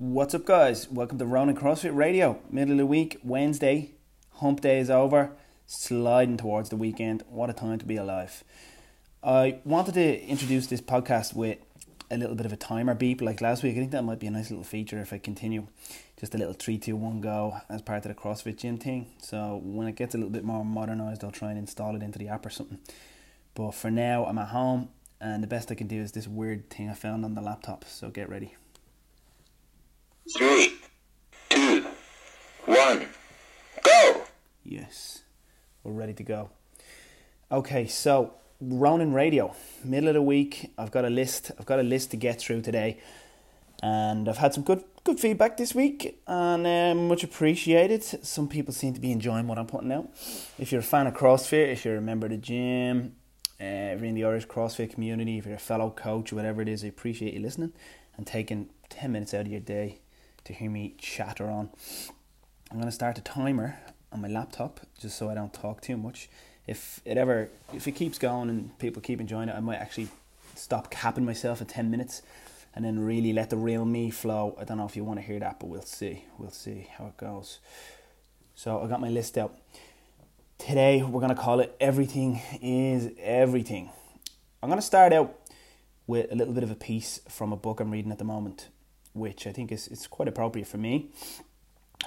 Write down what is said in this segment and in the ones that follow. What's up, guys? Welcome to Ronin CrossFit Radio. Middle of the week, Wednesday. Hump day is over. Sliding towards the weekend. What a time to be alive. I wanted to introduce this podcast with a little bit of a timer beep like last week. I think that might be a nice little feature if I continue. Just a little 3, 2, 1 go as part of the CrossFit gym thing. So when it gets a little bit more modernised, I'll try and install it into the app or something. But for now, I'm at home and the best I can do is this weird thing I found on the laptop. So get ready. 3, 2, 1, go! Yes, we're ready to go. Okay, so Ronin Radio, middle of the week. I've got a list to get through today, and I've had some good feedback this week, and much appreciated. Some people seem to be enjoying what I'm putting out. If you're a fan of CrossFit, if you're a member of the gym, if you're in the Irish CrossFit community, if you're a fellow coach, whatever it is, I appreciate you listening and taking 10 minutes out of your day to hear me chatter on. I'm going to start a timer on my laptop just so I don't talk too much. If it keeps going and people keep enjoying it, I might actually stop capping myself at 10 minutes and then really let the real me flow. I don't know if you want to hear that, but we'll see how it goes. So I got my list out. Today we're going to call it Everything is Everything. I'm going to start out with a little bit of a piece from a book I'm reading at the moment, which I think it's quite appropriate for me.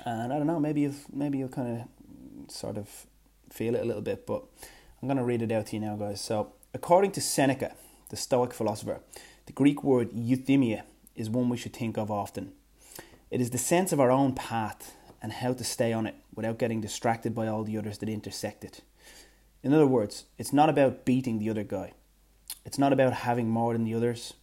And I don't know, maybe you'll kind of sort of feel it a little bit, but I'm going to read it out to you now, guys. So, according to Seneca, the Stoic philosopher, the Greek word euthymia is one we should think of often. It is the sense of our own path and how to stay on it without getting distracted by all the others that intersect it. In other words, it's not about beating the other guy. It's not about having more than the others.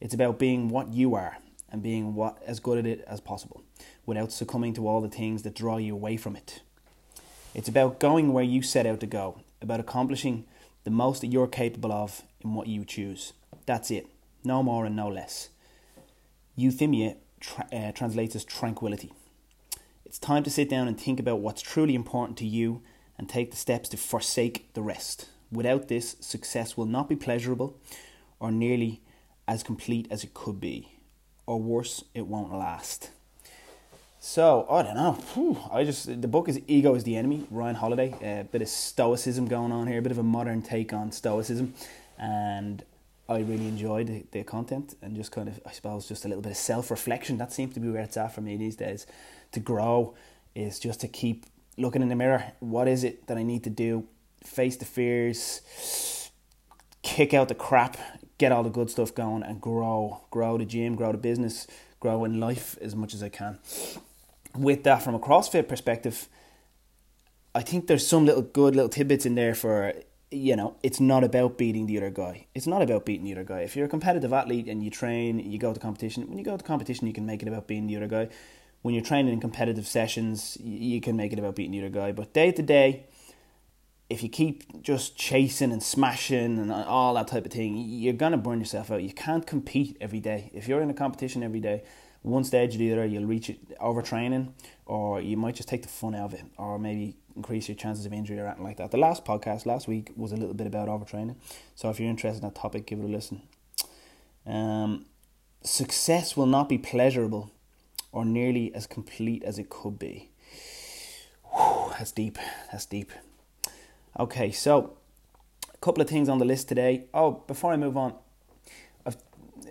It's about being what you are, and being as good at it as possible, without succumbing to all the things that draw you away from it. It's about going where you set out to go, about accomplishing the most that you're capable of in what you choose. That's it, no more and no less. Euthymia translates as tranquility. It's time to sit down and think about what's truly important to you and take the steps to forsake the rest. Without this, success will not be pleasurable or nearly as complete as it could be. Or worse, it won't last. So, I don't know. The book is Ego is the Enemy, Ryan Holiday. A bit of stoicism going on here, a bit of a modern take on stoicism. And I really enjoyed the content and just kind of, I suppose, just a little bit of self-reflection. That seems to be where it's at for me these days. To grow is just to keep looking in the mirror. What is it that I need to do? Face the fears, kick out the crap, get all the good stuff going and grow the gym, grow the business, grow in life as much as I can. With that, from a CrossFit perspective, I think there's some good little tidbits in there for, you know, it's not about beating the other guy. It's not about beating the other guy. If you're a competitive athlete and you train, you go to competition, when you go to competition, you can make it about beating the other guy. When you're training in competitive sessions, you can make it about beating the other guy. But day to day, if you keep just chasing and smashing and all that type of thing, you're going to burn yourself out. You can't compete every day. If you're in a competition every day, one stage or the other, you'll reach overtraining, or you might just take the fun out of it, or maybe increase your chances of injury or anything like that. The last podcast last week was a little bit about overtraining. So if you're interested in that topic, give it a listen. Success will not be pleasurable or nearly as complete as it could be. Whew, that's deep. Okay, so a couple of things on the list today. Oh, before I move on,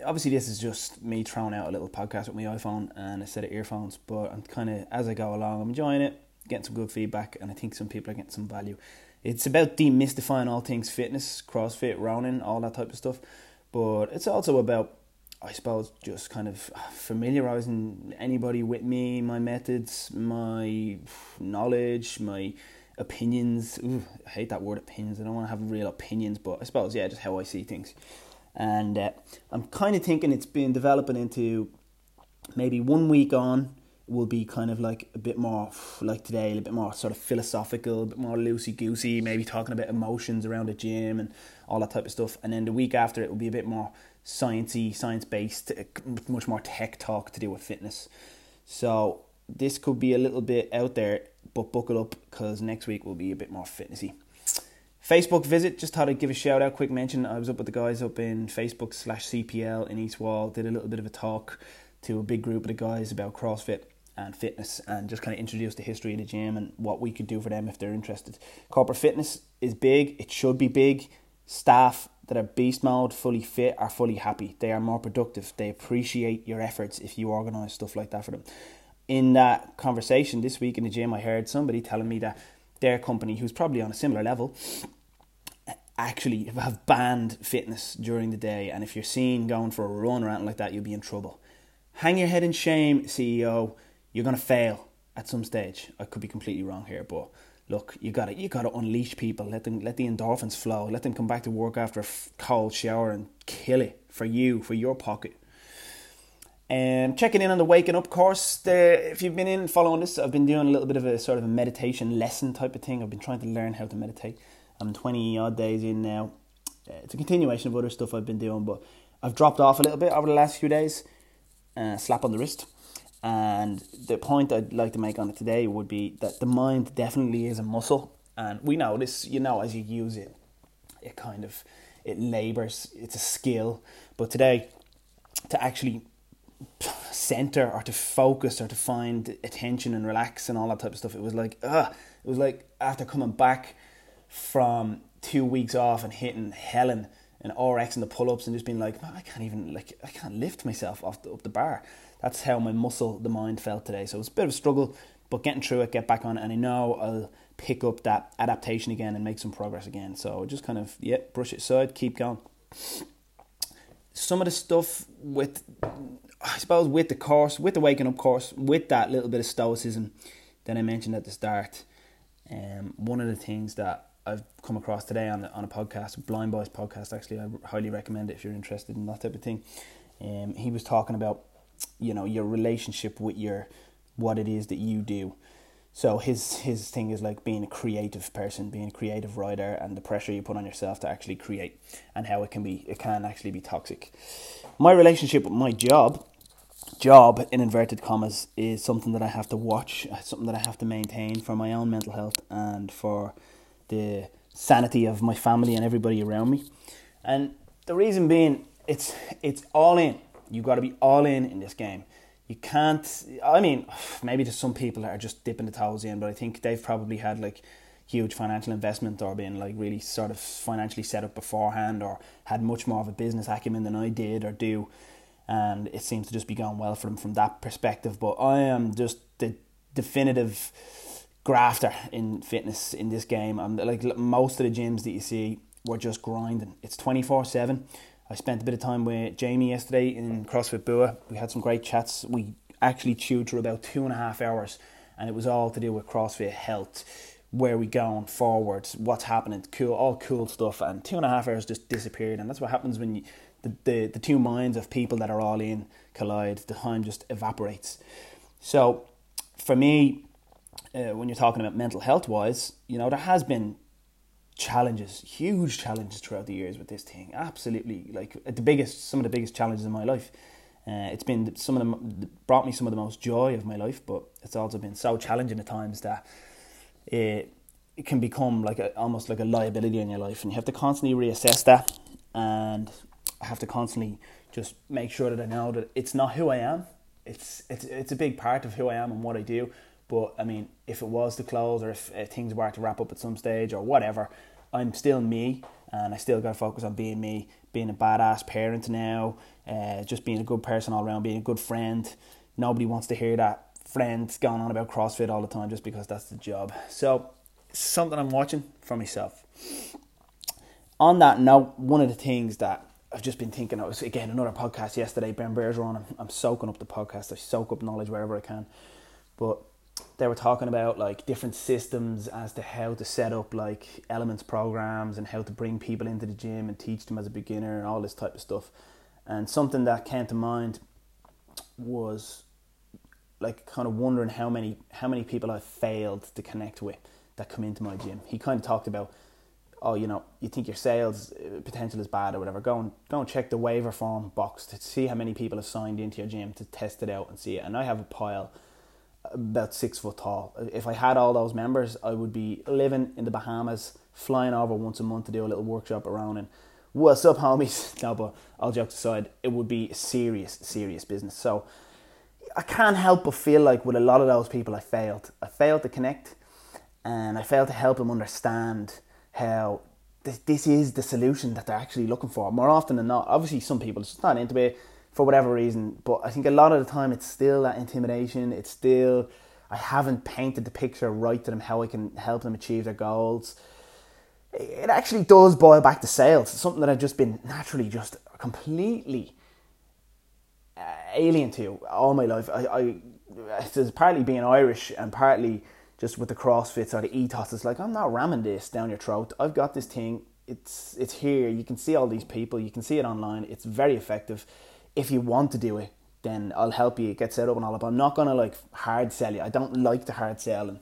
obviously this is just me throwing out a little podcast with my iPhone and a set of earphones, but I'm kind of, as I go along, I'm enjoying it, getting some good feedback, and I think some people are getting some value. It's about demystifying all things fitness, CrossFit, Ronin, all that type of stuff, but it's also about, I suppose, just kind of familiarising anybody with me, my methods, my knowledge, my opinions. Ooh, I hate that word, opinions. I don't want to have real opinions, but I suppose, yeah, just how I see things. And I'm kind of thinking it's been developing into maybe 1 week on will be kind of like a bit more, like today, a bit more sort of philosophical, a bit more loosey-goosey, maybe talking about emotions around the gym and all that type of stuff. And then the week after it will be a bit more sciencey, science-based, much more tech talk to do with fitness. So this could be a little bit out there, but buckle up because next week will be a bit more fitnessy. Facebook visit, just thought I'd give a shout out, quick mention. I was up with the guys up in Facebook /CPL in East Wall, did a little bit of a talk, to a big group of the guys about CrossFit and fitness, and just kind of introduce the history of the gym and what we could do for them if they're interested. Corporate fitness is big. It should be big. Staff that are beast mode, fully fit, are fully happy. They are more productive. They appreciate your efforts if you organise stuff like that for them. In that conversation this week in the gym, I heard somebody telling me that their company, who's probably on a similar level, actually have banned fitness during the day, and if you're seen going for a run or anything like that, you'll be in trouble. Hang your head in shame, CEO. You're going to fail at some stage. I could be completely wrong here, but look, you got to unleash people. Let the endorphins flow. Let them come back to work after a cold shower and kill it for you, for your pocket. Checking in on the Waking Up course. If you've been in following this, I've been doing a little bit of a sort of a meditation lesson type of thing. I've been trying to learn how to meditate. I'm 20 odd days in now. It's a continuation of other stuff I've been doing, but I've dropped off a little bit over the last few days. Slap on the wrist. And the point I'd like to make on it today would be that the mind definitely is a muscle. And we know this, you know, as you use it, it labors, it's a skill. But today, to actually center or to focus or to find attention and relax and all that type of stuff, it was like after coming back from 2 weeks off and hitting Helen and RX and the pull-ups and just being like, man, I can't lift myself up the bar. That's how my muscle, the mind, felt today. So it's a bit of a struggle, but getting through it, get back on it, and I know I'll pick up that adaptation again and make some progress again. So just kind of, brush it aside, keep going. Some of the stuff with the course, with the Waking Up course, with that little bit of stoicism that I mentioned at the start, one of the things that I've come across today on a podcast, Blind Boys podcast, actually, I highly recommend it if you're interested in that type of thing. He was talking about, you know, your relationship with what it is that you do. So his thing is like being a creative person, being a creative writer, and the pressure you put on yourself to actually create, and how it can actually be toxic. My relationship with my job in inverted commas is something that I have to watch, something that I have to maintain for my own mental health and for the sanity of my family and everybody around me. And the reason being, it's all in. You've got to be all in this game. You can't, I mean, maybe there's some people that are just dipping the toes in, but I think they've probably had like huge financial investment or been like really sort of financially set up beforehand or had much more of a business acumen than I did or do. And it seems to just be going well for them from that perspective. But I am just the definitive grafter in fitness in this game. I'm like most of the gyms that you see were just grinding. It's 24/7. I spent a bit of time with Jamie yesterday in CrossFit Bua. We had some great chats. We actually chewed for about 2.5 hours, and it was all to do with CrossFit health, where we going forwards, what's happening, cool, all cool stuff. And 2.5 hours just disappeared, and that's what happens when the two minds of people that are all in collide. The time just evaporates. So for me, when you're talking about mental health wise, you know, there has been huge challenges throughout the years with this thing. Absolutely, like some of the biggest challenges in my life. It's been brought me some of the most joy of my life, but it's also been so challenging at times that it can become like almost like a liability in your life, and you have to constantly reassess that. And I have to constantly just make sure that I know that it's not who I am. It's a big part of who I am and what I do. But, I mean, if it was to close or if things were to wrap up at some stage or whatever, I'm still me, and I still got to focus on being me, being a badass parent now, just being a good person all around, being a good friend. Nobody wants to hear that friend going on about CrossFit all the time just because that's the job. So, it's something I'm watching for myself. On that note, one of the things that I've just been thinking, it was, again, another podcast yesterday, Ben Bears were on, I'm soaking up the podcast, I soak up knowledge wherever I can, but they were talking about like different systems as to how to set up like elements programs and how to bring people into the gym and teach them as a beginner and all this type of stuff. And something that came to mind was like kind of wondering how many people I failed to connect with that come into my gym. He kind of talked about, oh, you know, you think your sales potential is bad or whatever. Go and check the waiver form box to see how many people have signed into your gym to test it out and see it. And I have a pile about 6 foot tall. If I had all those members, I would be living in the Bahamas, flying over once a month to do a little workshop around and what's up, homies? No, but all jokes aside, it would be a serious business. So I can't help but feel like with a lot of those people I failed. I failed to connect, and I failed to help them understand how this is the solution that they're actually looking for. More often than not, obviously some people are just not into it for whatever reason, but I think a lot of the time it's still that intimidation. It's still, I haven't painted the picture right to them how I can help them achieve their goals. It actually does boil back to sales. It's something that I've just been naturally just completely alien to all my life. It's partly being Irish and partly just with the CrossFits or the ethos. It's like, I'm not ramming this down your throat. I've got this thing. It's here. You can see all these people. You can see it online. It's very effective. If you want to do it, then I'll help you get set up and all that. But I'm not going to like hard sell you. I don't like the hard sell. And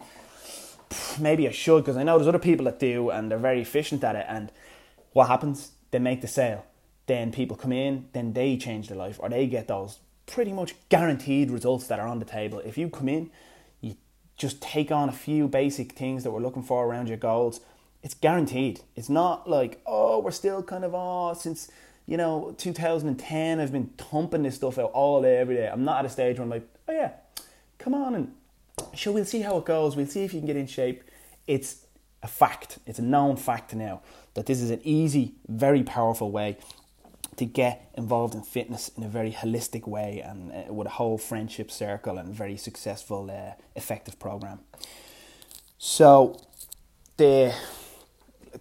maybe I should, because I know there's other people that do and they're very efficient at it. And what happens? They make the sale. Then people come in, then they change their life, or they get those pretty much guaranteed results that are on the table. If you come in, you just take on a few basic things that we're looking for around your goals. It's guaranteed. It's not like, oh, we're still kind of, since, 2010, I've been thumping this stuff out all day, every day. I'm not at a stage where I'm like, oh yeah, come on and sure, we'll see how it goes. We'll see if you can get in shape. It's a fact. It's a known fact now that this is an easy, very powerful way to get involved in fitness in a very holistic way and with a whole friendship circle and very successful, effective program. So the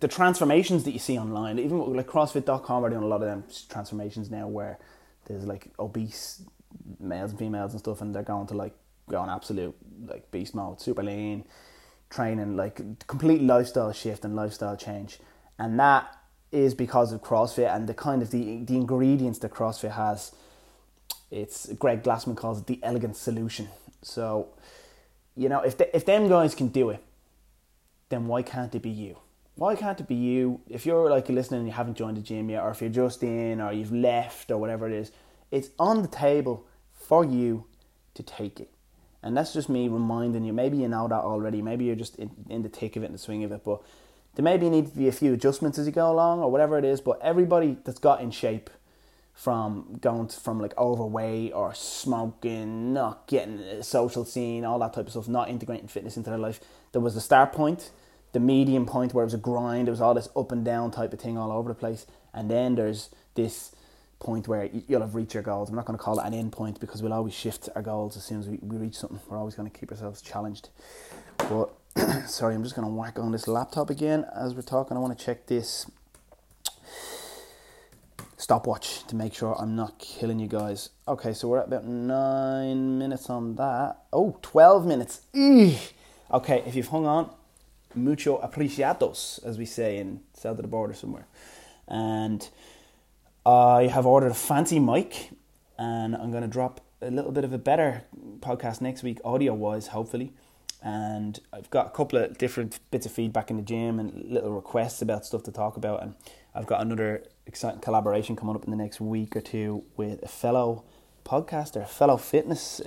transformations that you see online, even like CrossFit.com, are doing a lot of them transformations now where there's like obese males and females and stuff, and they're going to like go on absolute like beast mode, super lean, training, like complete lifestyle shift and lifestyle change. And that is because of CrossFit and the kind of the ingredients that CrossFit has. It's Greg Glassman calls it the elegant solution. So, if them guys can do it, then why can't it be you? Why can't it be you? If you're like listening and you haven't joined the gym yet, or if you're just in, or you've left, or whatever it is, it's on the table for you to take it. And that's just me reminding you. Maybe you know that already. Maybe you're just in the thick of it and the swing of it, but there maybe need to be a few adjustments as you go along or whatever it is. But everybody that's got in shape from going from like overweight or smoking, not getting a social scene, all that type of stuff, not integrating fitness into their life, there was the start point, the medium point where it was a grind, it was all this up and down type of thing all over the place. And then there's this point where you'll have reached your goals. I'm not going to call it an end point because we'll always shift our goals as soon as we reach something. We're always going to keep ourselves challenged. But sorry, I'm just going to whack on this laptop again as we're talking. I want to check this stopwatch to make sure I'm not killing you guys. Okay, so we're at about 9 minutes on that. Oh, 12 minutes. Eugh. Okay, if you've hung on, mucho apreciados, as we say in south of the border somewhere. And I have ordered a fancy mic, and I'm going to drop a little bit of a better podcast next week, audio-wise, hopefully. And I've got a couple of different bits of feedback in the gym and little requests about stuff to talk about. And I've got another exciting collaboration coming up in the next week or two with a fellow podcaster, a fellow fitness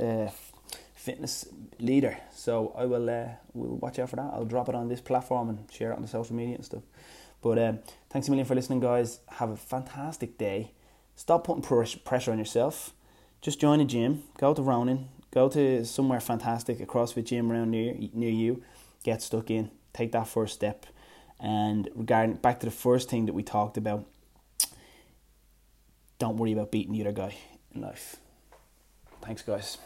leader. So I will we'll watch out for that. I'll drop it on this platform and share it on the social media and stuff. But thanks a million for listening, guys. Have a fantastic day. Stop putting pressure on yourself. Just join a gym. Go to Ronin. Go to somewhere fantastic, a CrossFit gym around near you. Get stuck in. Take that first step. And regarding back to the first thing that we talked about, don't worry about beating the other guy in life. Thanks, guys.